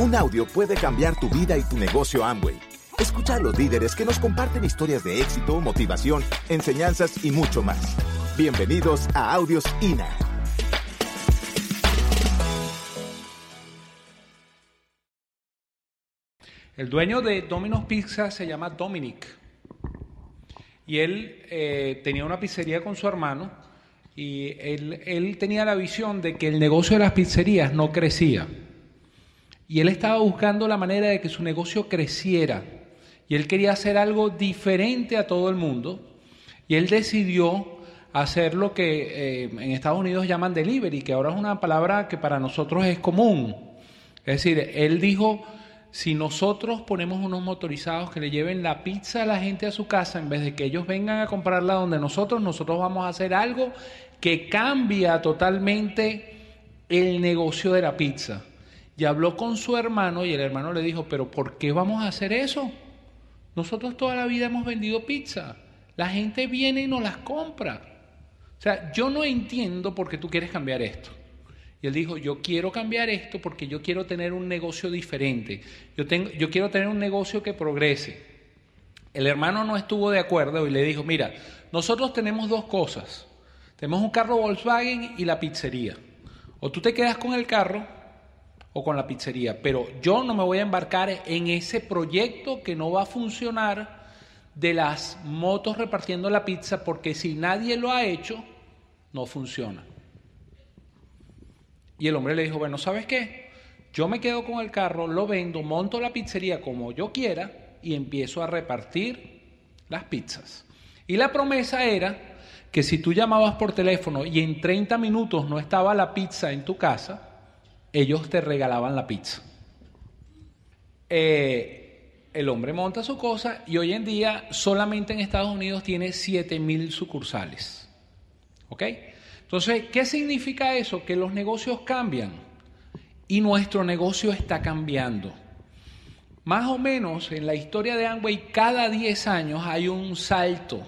Un audio puede cambiar tu vida y tu negocio Amway. Escucha a los líderes que nos comparten historias de éxito, motivación, enseñanzas y mucho más. Bienvenidos a Audios Ina. El dueño de Domino's Pizza se llama Dominic y él tenía una pizzería con su hermano y él tenía la visión de que el negocio de las pizzerías no crecía y él estaba buscando la manera de que su negocio creciera y él quería hacer algo diferente a todo el mundo y él decidió hacer lo que en Estados Unidos llaman delivery, que ahora es una palabra que para nosotros es común. Es decir, él dijo: si nosotros ponemos unos motorizados que le lleven la pizza a la gente a su casa, en vez de que ellos vengan a comprarla donde nosotros vamos a hacer algo que cambia totalmente el negocio de la pizza. Y habló con su hermano y el hermano le dijo: pero ¿por qué vamos a hacer eso? Nosotros toda la vida hemos vendido pizza. La gente viene y nos las compra. O sea, yo no entiendo por qué tú quieres cambiar esto. Y él dijo: yo quiero cambiar esto porque yo quiero tener un negocio diferente. Yo quiero tener un negocio que progrese. El hermano no estuvo de acuerdo y le dijo: mira, nosotros tenemos dos cosas. Tenemos un carro Volkswagen y la pizzería. O tú te quedas con el carro o con la pizzería. Pero yo no me voy a embarcar en ese proyecto que no va a funcionar de las motos repartiendo la pizza, porque si nadie lo ha hecho, no funciona. Y el hombre le dijo: bueno, ¿sabes qué? Yo me quedo con el carro, lo vendo, monto la pizzería como yo quiera y empiezo a repartir las pizzas. Y la promesa era que si tú llamabas por teléfono y en 30 minutos no estaba la pizza en tu casa, ellos te regalaban la pizza. El hombre monta su cosa y hoy en día solamente en Estados Unidos tiene 7,000 sucursales. ¿Ok? Entonces, ¿qué significa eso? Que los negocios cambian y nuestro negocio está cambiando. Más o menos en la historia de Amway, cada 10 años hay un salto,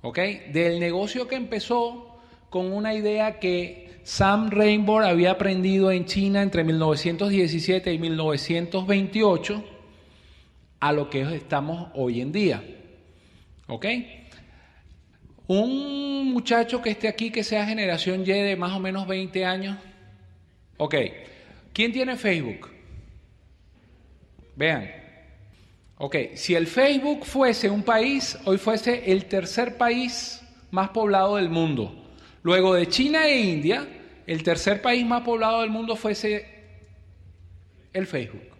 ¿ok? Del negocio que empezó con una idea que Sam Rainbow había aprendido en China entre 1917 y 1928 a lo que estamos hoy en día, ¿ok? Un muchacho que esté aquí, que sea generación Y de más o menos 20 años. Ok, ¿quién tiene Facebook? Vean. Ok, si el Facebook fuese un país, hoy fuese el tercer país más poblado del mundo. Luego de China e India, el tercer país más poblado del mundo fuese el Facebook.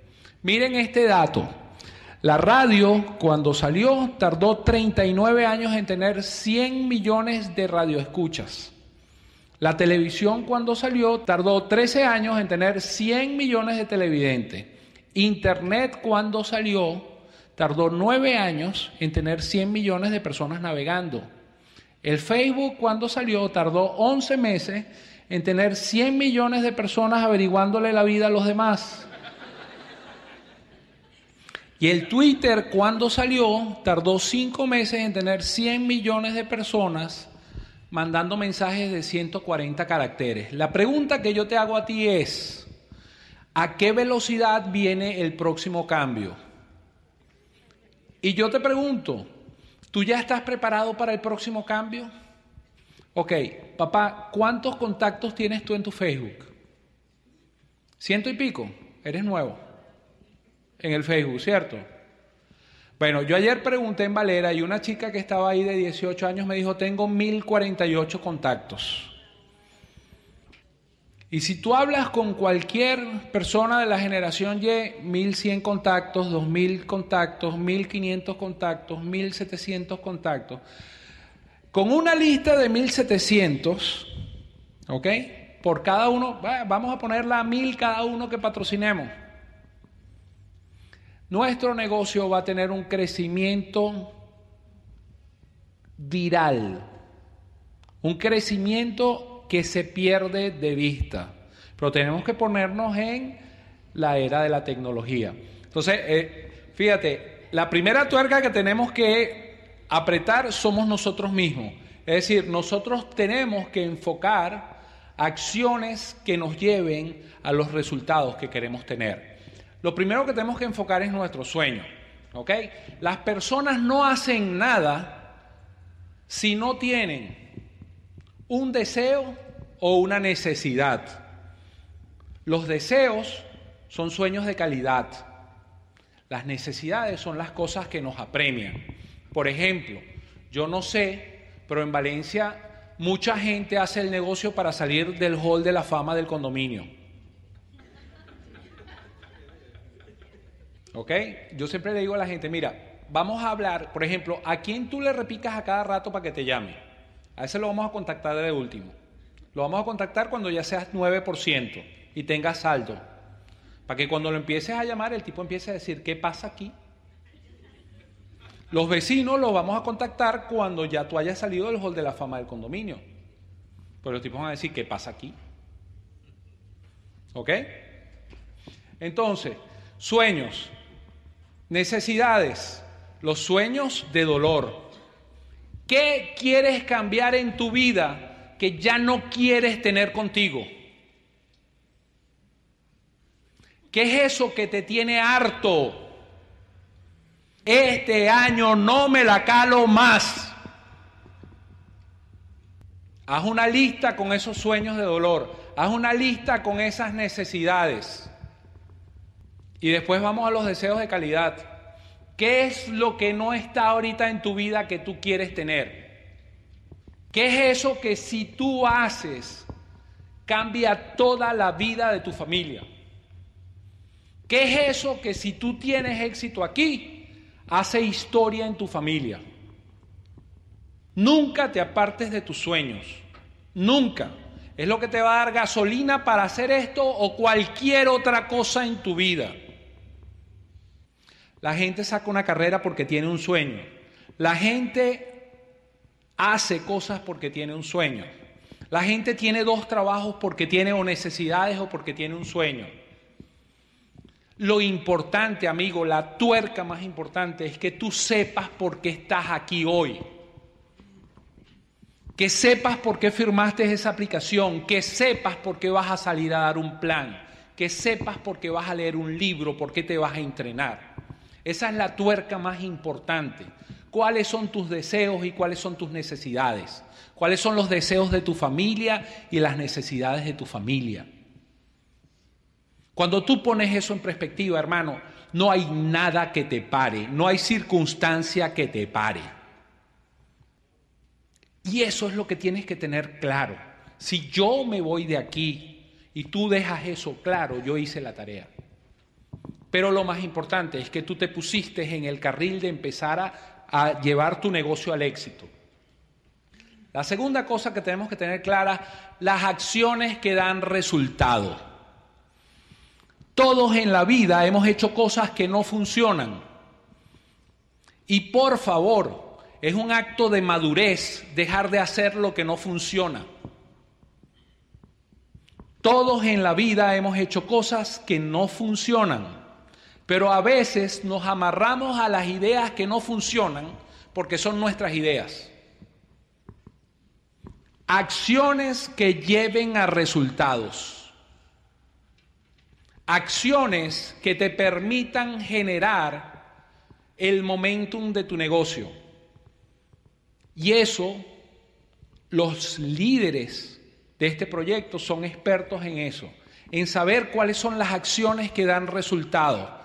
Miren este dato. La radio, cuando salió, tardó 39 años en tener 100 millones de radioescuchas. La televisión, cuando salió, tardó 13 años en tener 100 millones de televidentes. Internet, cuando salió, tardó 9 años en tener 100 millones de personas navegando. El Facebook, cuando salió, tardó 11 meses en tener 100 millones de personas averiguándole la vida a los demás. Y el Twitter, cuando salió, tardó 5 meses en tener 100 millones de personas mandando mensajes de 140 caracteres. La pregunta que yo te hago a ti es: ¿a qué velocidad viene el próximo cambio? Y yo te pregunto: ¿tú ya estás preparado para el próximo cambio? Ok, papá, ¿cuántos contactos tienes tú en tu Facebook? 100 y pico, eres nuevo en el Facebook, ¿cierto? Bueno, yo ayer pregunté en Valera y una chica que estaba ahí de 18 años me dijo: tengo 1048 contactos. Y si tú hablas con cualquier persona de la generación Y, 1100 contactos, 2000 contactos, 1500 contactos, 1700 contactos. Con una lista de 1700, ¿ok? Por cada uno, vamos a ponerla a 1000 cada uno que patrocinemos. Nuestro negocio va a tener un crecimiento viral, un crecimiento que se pierde de vista, pero tenemos que ponernos en la era de la tecnología. Entonces, fíjate, la primera tuerca que tenemos que apretar somos nosotros mismos, es decir, nosotros tenemos que enfocar acciones que nos lleven a los resultados que queremos tener. lo primero que tenemos que enfocar es nuestro sueño, ¿ok? Las personas no hacen nada si no tienen un deseo o una necesidad. Los deseos son sueños de calidad. Las necesidades son las cosas que nos apremian. Por ejemplo, yo no sé, pero en Valencia mucha gente hace el negocio para salir del hall de la fama del condominio. ¿Ok? Yo siempre le digo a la gente, mira, vamos a hablar, por ejemplo, ¿a quién tú le repicas a cada rato para que te llame? A ese lo vamos a contactar de último. Lo vamos a contactar cuando ya seas 9% y tengas saldo. Para que cuando lo empieces a llamar, el tipo empiece a decir, ¿qué pasa aquí? Los vecinos los vamos a contactar cuando ya tú hayas salido del hall de la fama del condominio. Pero los tipos van a decir, ¿qué pasa aquí? ¿Ok? Entonces, sueños, necesidades, los sueños de dolor. ¿Qué quieres cambiar en tu vida que ya no quieres tener contigo? ¿Qué es eso que te tiene harto? Este año no me la calo más. Haz una lista con esos sueños de dolor. Haz una lista con esas necesidades. Y después vamos a los deseos de calidad. ¿Qué es lo que no está ahorita en tu vida que tú quieres tener? ¿Qué es eso que si tú haces cambia toda la vida de tu familia? ¿Qué es eso que si tú tienes éxito aquí hace historia en tu familia? Nunca te apartes de tus sueños. Nunca. Es lo que te va a dar gasolina para hacer esto o cualquier otra cosa en tu vida. La gente saca una carrera porque tiene un sueño. La gente hace cosas porque tiene un sueño. La gente tiene dos trabajos porque tiene o necesidades o porque tiene un sueño. Lo importante, amigo, la tuerca más importante es que tú sepas por qué estás aquí hoy. Que sepas por qué firmaste esa aplicación. Que sepas por qué vas a salir a dar un plan. Que sepas por qué vas a leer un libro, por qué te vas a entrenar. Esa es la tuerca más importante. ¿Cuáles son tus deseos y cuáles son tus necesidades? ¿Cuáles son los deseos de tu familia y las necesidades de tu familia? Cuando tú pones eso en perspectiva, hermano, no hay nada que te pare, no hay circunstancia que te pare. Y eso es lo que tienes que tener claro. Si yo me voy de aquí y tú dejas eso claro, yo hice la tarea. Pero lo más importante es que tú te pusiste en el carril de empezar a llevar tu negocio al éxito. La segunda cosa que tenemos que tener clara, las acciones que dan resultado. Todos en la vida hemos hecho cosas que no funcionan. Y por favor, es un acto de madurez dejar de hacer lo que no funciona. Todos en la vida hemos hecho cosas que no funcionan. Pero a veces nos amarramos a las ideas que no funcionan porque son nuestras ideas. Acciones que lleven a resultados. Acciones que te permitan generar el momentum de tu negocio. Y eso, los líderes de este proyecto son expertos en eso, en saber cuáles son las acciones que dan resultado.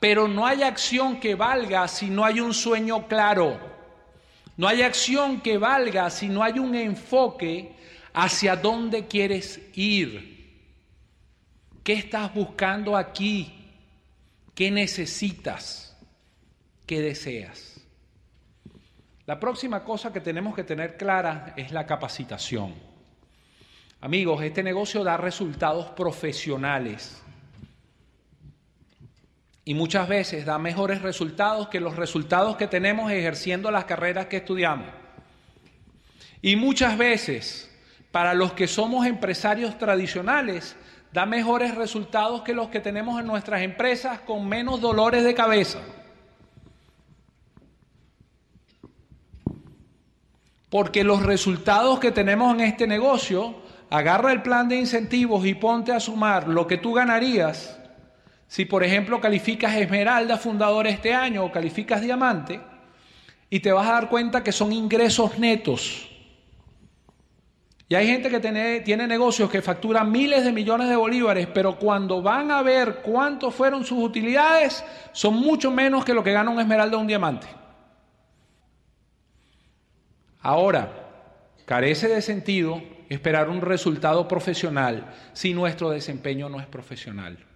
Pero no hay acción que valga si no hay un sueño claro. No hay acción que valga si no hay un enfoque hacia dónde quieres ir. ¿Qué estás buscando aquí? ¿Qué necesitas? ¿Qué deseas? La próxima cosa que tenemos que tener clara es la capacitación. Amigos, este negocio da resultados profesionales. Y muchas veces da mejores resultados que los resultados que tenemos ejerciendo las carreras que estudiamos. Y muchas veces, para los que somos empresarios tradicionales, da mejores resultados que los que tenemos en nuestras empresas con menos dolores de cabeza. Porque los resultados que tenemos en este negocio, agarra el plan de incentivos y ponte a sumar lo que tú ganarías Si, por ejemplo, calificas esmeralda fundador este año o calificas diamante, y te vas a dar cuenta que son ingresos netos. Y hay gente que tiene negocios que facturan miles de millones de bolívares, pero cuando van a ver cuánto fueron sus utilidades, son mucho menos que lo que gana un esmeralda o un diamante. Ahora, carece de sentido esperar un resultado profesional si nuestro desempeño no es profesional.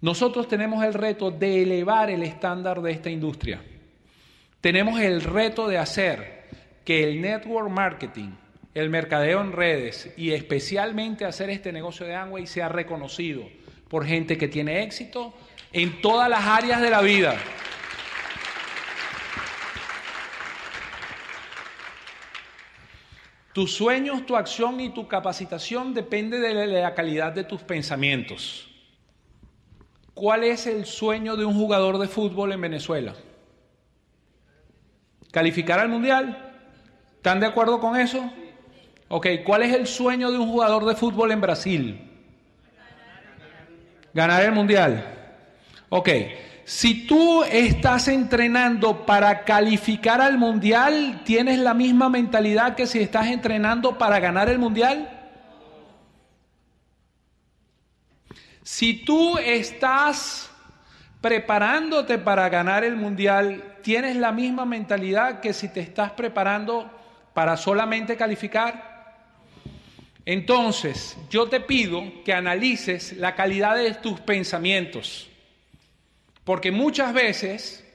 Nosotros tenemos el reto de elevar el estándar de esta industria. Tenemos el reto de hacer que el network marketing, el mercadeo en redes y especialmente hacer este negocio de Amway sea reconocido por gente que tiene éxito en todas las áreas de la vida. Tus sueños, tu acción y tu capacitación depende de la calidad de tus pensamientos. ¿Cuál es el sueño de un jugador de fútbol en Venezuela? ¿Calificar al Mundial? ¿Están de acuerdo con eso? Ok, ¿cuál es el sueño de un jugador de fútbol en Brasil? Ganar el Mundial. Ok, si tú estás entrenando para calificar al Mundial, ¿tienes la misma mentalidad que si estás entrenando para ganar el Mundial? Si tú estás preparándote para ganar el Mundial, ¿tienes la misma mentalidad que si te estás preparando para solamente calificar? Entonces, yo te pido que analices la calidad de tus pensamientos. Porque muchas veces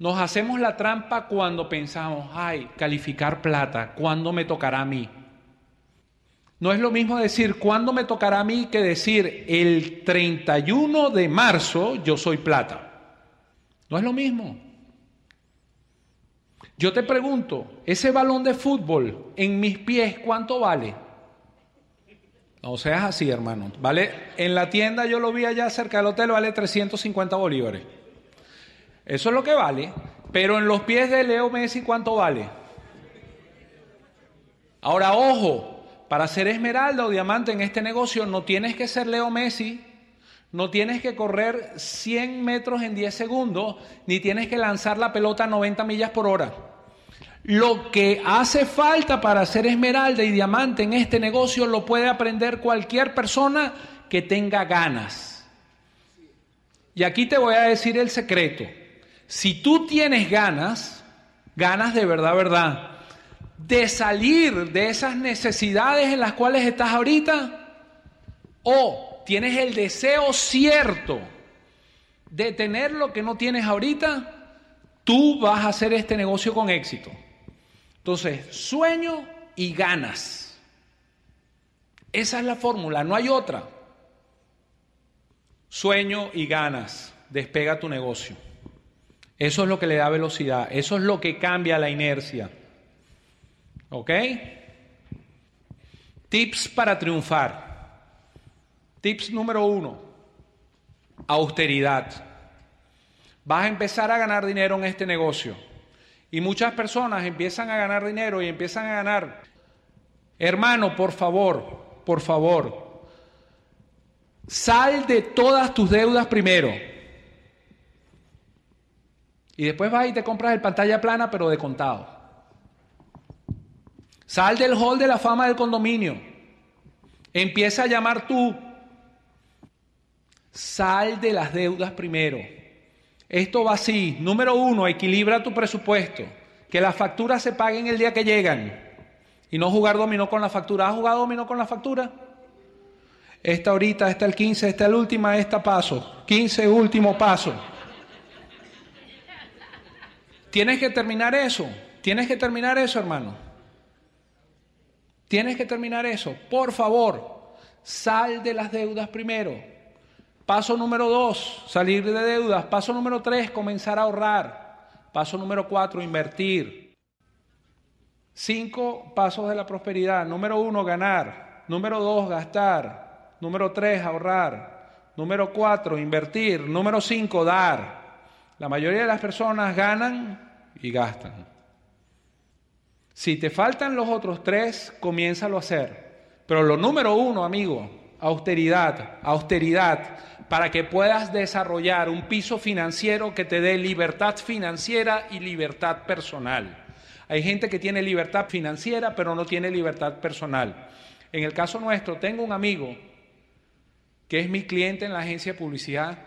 nos hacemos la trampa cuando pensamos, ay, calificar plata, ¿cuándo me tocará a mí? No es lo mismo decir, ¿cuándo me tocará a mí? Que decir, el 31 de marzo yo soy plata. No es lo mismo. Yo te pregunto, ese balón de fútbol en mis pies, ¿cuánto vale? No seas así, hermano. Vale, en la tienda yo lo vi allá cerca del hotel, vale 350 bolívares. Eso es lo que vale. Pero en los pies de Leo Messi, ¿cuánto vale? Ahora, ojo, para ser esmeralda o diamante en este negocio no tienes que ser Leo Messi, no tienes que correr 100 metros en 10 segundos, ni tienes que lanzar la pelota a 90 millas por hora. Lo que hace falta para ser esmeralda y diamante en este negocio lo puede aprender cualquier persona que tenga ganas. Y aquí te voy a decir el secreto. Si tú tienes ganas de verdad, de salir de esas necesidades en las cuales estás ahorita, o tienes el deseo cierto de tener lo que no tienes ahorita, tú vas a hacer este negocio con éxito. Entonces, sueño y ganas. Esa es la fórmula, no hay otra. Sueño y ganas, despega tu negocio. Eso es lo que le da velocidad, eso es lo que cambia la inercia. ¿Ok? Tips para triunfar. Tips número 1, austeridad. Vas a empezar a ganar dinero en este negocio. Y muchas personas empiezan a ganar dinero y empiezan a ganar. Hermano, por favor, sal de todas tus deudas primero. Y después vas y te compras el pantalla plana, pero de contado. Sal del hall de la fama del condominio. Empieza a llamar tú. Sal de las deudas primero. Esto va así. Número 1, equilibra tu presupuesto. Que las facturas se paguen el día que llegan. Y no jugar dominó con la factura. ¿Has jugado dominó con la factura? Esta ahorita, esta el 15, esta el última, esta paso. 15, último paso. Tienes que terminar eso. Tienes que terminar eso, hermano. Tienes que terminar eso. Por favor, sal de las deudas primero. Paso número 2, salir de deudas. Paso número 3, comenzar a ahorrar. Paso número 4, invertir. 5 pasos de la prosperidad. Número 1, ganar. Número 2, gastar. Número 3, ahorrar. Número 4, invertir. Número 5, dar. La mayoría de las personas ganan y gastan. Si te faltan los otros 3, comiénzalo a hacer. Pero lo número 1, amigo, austeridad, austeridad, para que puedas desarrollar un piso financiero que te dé libertad financiera y libertad personal. Hay gente que tiene libertad financiera, pero no tiene libertad personal. En el caso nuestro, tengo un amigo que es mi cliente en la agencia de publicidad,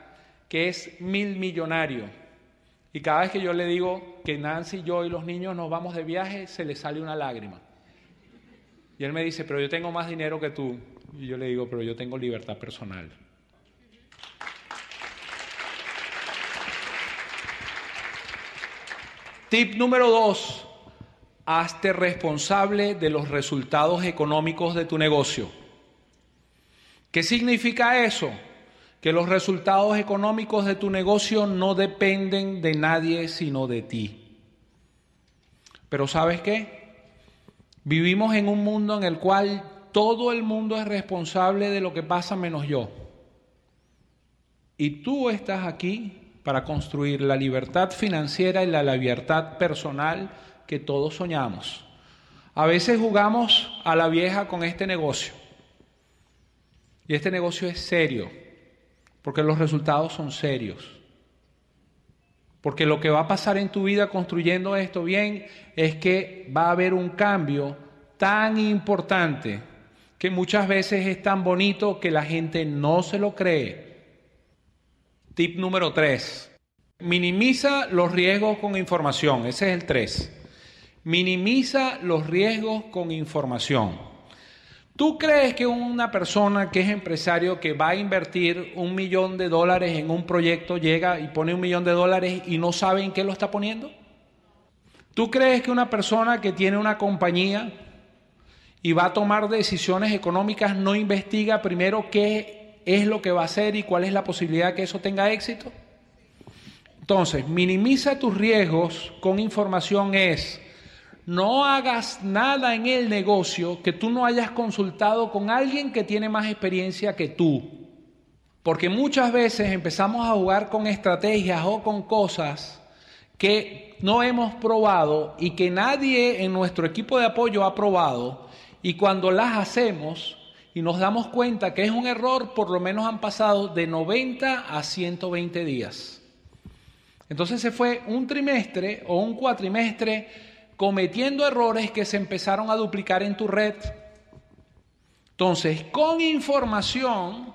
que es millonario. Y cada vez que yo le digo que Nancy, yo y los niños nos vamos de viaje, se le sale una lágrima. Y él me dice, pero yo tengo más dinero que tú. Y yo le digo, pero yo tengo libertad personal. Tip número 2. Hazte responsable de los resultados económicos de tu negocio. ¿Qué significa eso? Que los resultados económicos de tu negocio no dependen de nadie sino de ti. Pero ¿sabes qué? Vivimos en un mundo en el cual todo el mundo es responsable de lo que pasa menos yo. Y tú estás aquí para construir la libertad financiera y la libertad personal que todos soñamos. A veces jugamos a la vieja con este negocio. Y este negocio es serio, porque los resultados son serios. Porque lo que va a pasar en tu vida construyendo esto bien es que va a haber un cambio tan importante que muchas veces es tan bonito que la gente no se lo cree. Tip número 3. Minimiza los riesgos con información. Ese es el 3. Minimiza los riesgos con información. ¿Tú crees que una persona que es empresario que va a invertir $1 millón en un proyecto llega y pone $1 millón y no sabe en qué lo está poniendo? ¿Tú crees que una persona que tiene una compañía y va a tomar decisiones económicas no investiga primero qué es lo que va a hacer y cuál es la posibilidad que eso tenga éxito? Entonces, minimiza tus riesgos con información es... No hagas nada en el negocio que tú no hayas consultado con alguien que tiene más experiencia que tú. Porque muchas veces empezamos a jugar con estrategias o con cosas que no hemos probado y que nadie en nuestro equipo de apoyo ha probado. Y cuando las hacemos y nos damos cuenta que es un error, por lo menos han pasado de 90 a 120 días. Entonces se fue un trimestre o un cuatrimestre cometiendo errores que se empezaron a duplicar en tu red. Entonces, con información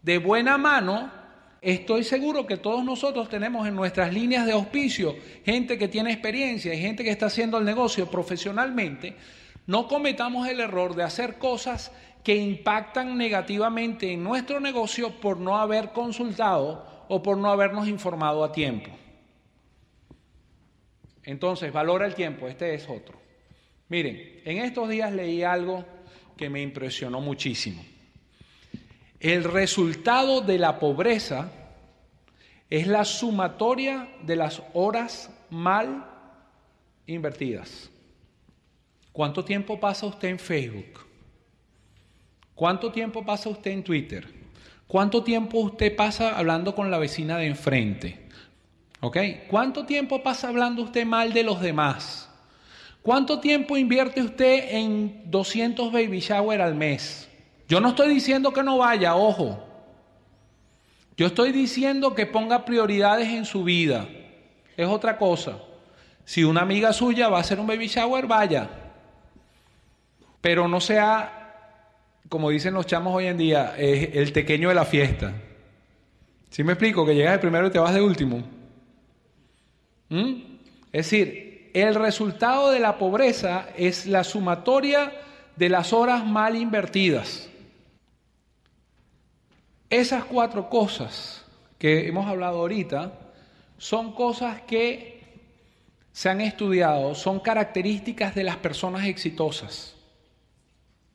de buena mano, estoy seguro que todos nosotros tenemos en nuestras líneas de auspicio gente que tiene experiencia y gente que está haciendo el negocio profesionalmente. No cometamos el error de hacer cosas que impactan negativamente en nuestro negocio por no haber consultado o por no habernos informado a tiempo. Entonces, valora el tiempo. Este es otro. Miren, en estos días leí algo que me impresionó muchísimo. El resultado de la pobreza es la sumatoria de las horas mal invertidas. ¿Cuánto tiempo pasa usted en Facebook? ¿Cuánto tiempo pasa usted en Twitter? ¿Cuánto tiempo usted pasa hablando con la vecina de enfrente? Okay. ¿Cuánto tiempo pasa hablando usted mal de los demás? ¿Cuánto tiempo invierte usted en 200 baby shower al mes? Yo no estoy diciendo que no vaya, ojo. Yo estoy diciendo que ponga prioridades en su vida. Es otra cosa. Si una amiga suya va a hacer un baby shower, vaya. Pero no sea, como dicen los chamos hoy en día, el tequeño de la fiesta. ¿Sí me explico? Que llegas de primero y te vas de último. Es decir, el resultado de la pobreza es la sumatoria de las horas mal invertidas. Esas 4 cosas que hemos hablado ahorita son cosas que se han estudiado, son características de las personas exitosas.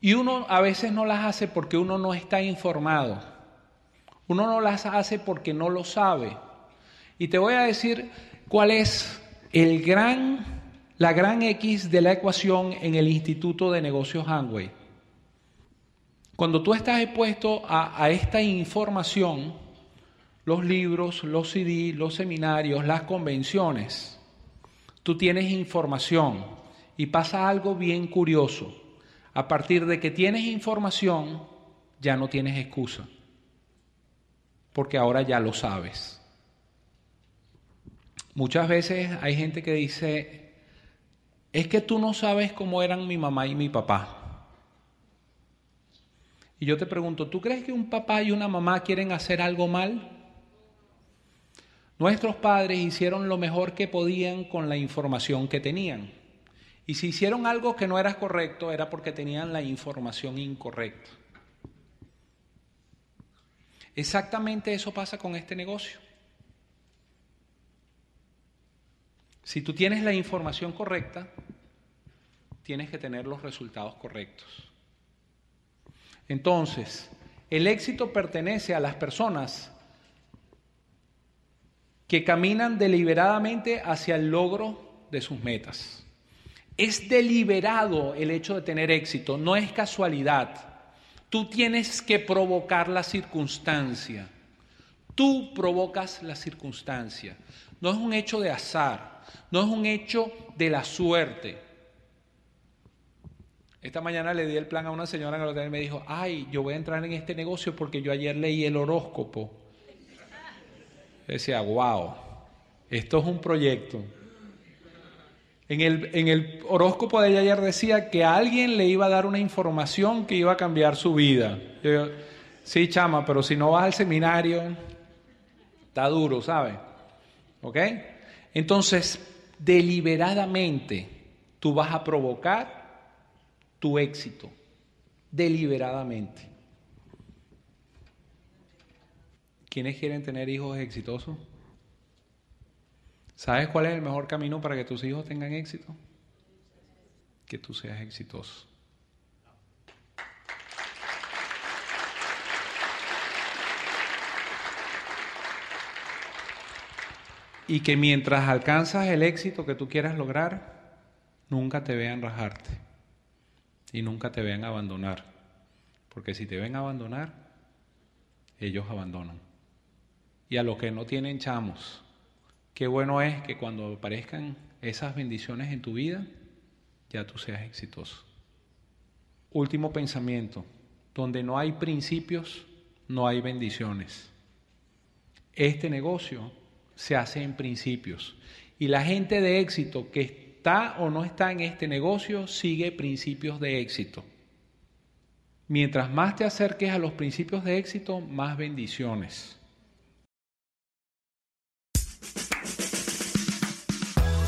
Y uno a veces no las hace porque uno no está informado. Uno no las hace porque no lo sabe. Y te voy a decir... ¿Cuál es la gran X de la ecuación en el Instituto de Negocios Handway? Cuando tú estás expuesto a esta información, los libros, los CD, los seminarios, las convenciones, tú tienes información y pasa algo bien curioso. A partir de que tienes información, ya no tienes excusa, porque ahora ya lo sabes. Muchas veces hay gente que dice, es que tú no sabes cómo eran mi mamá y mi papá. Y yo te pregunto, ¿tú crees que un papá y una mamá quieren hacer algo mal? Nuestros padres hicieron lo mejor que podían con la información que tenían. Y si hicieron algo que no era correcto, era porque tenían la información incorrecta. Exactamente eso pasa con este negocio. Si tú tienes la información correcta, tienes que tener los resultados correctos. Entonces, el éxito pertenece a las personas que caminan deliberadamente hacia el logro de sus metas. Es deliberado el hecho de tener éxito, no es casualidad. Tú tienes que provocar la circunstancia. Tú provocas la circunstancia. No es un hecho de azar, no es un hecho de la suerte. Esta mañana le di el plan a una señora en el hotel y me dijo, ay, yo voy a entrar en este negocio porque yo ayer leí el horóscopo. Yo decía, wow, esto es un proyecto. En el horóscopo de ella ayer decía que a alguien le iba a dar una información que iba a cambiar su vida. Yo, sí, chama, pero si no vas al seminario, está duro, ¿sabes? ¿Ok? Entonces, deliberadamente, tú vas a provocar tu éxito. Deliberadamente. ¿Quiénes quieren tener hijos exitosos? ¿Sabes cuál es el mejor camino para que tus hijos tengan éxito? Que tú seas exitoso. Y que mientras alcanzas el éxito que tú quieras lograr, nunca te vean rajarte. Y nunca te vean abandonar. Porque si te ven abandonar, ellos abandonan. Y a los que no tienen, chamos. Qué bueno es que cuando aparezcan esas bendiciones en tu vida, ya tú seas exitoso. Último pensamiento, donde no hay principios, no hay bendiciones. Este negocio se hace en principios y la gente de éxito que está o no está en este negocio sigue principios de éxito. Mientras más te acerques a los principios de éxito, más bendiciones.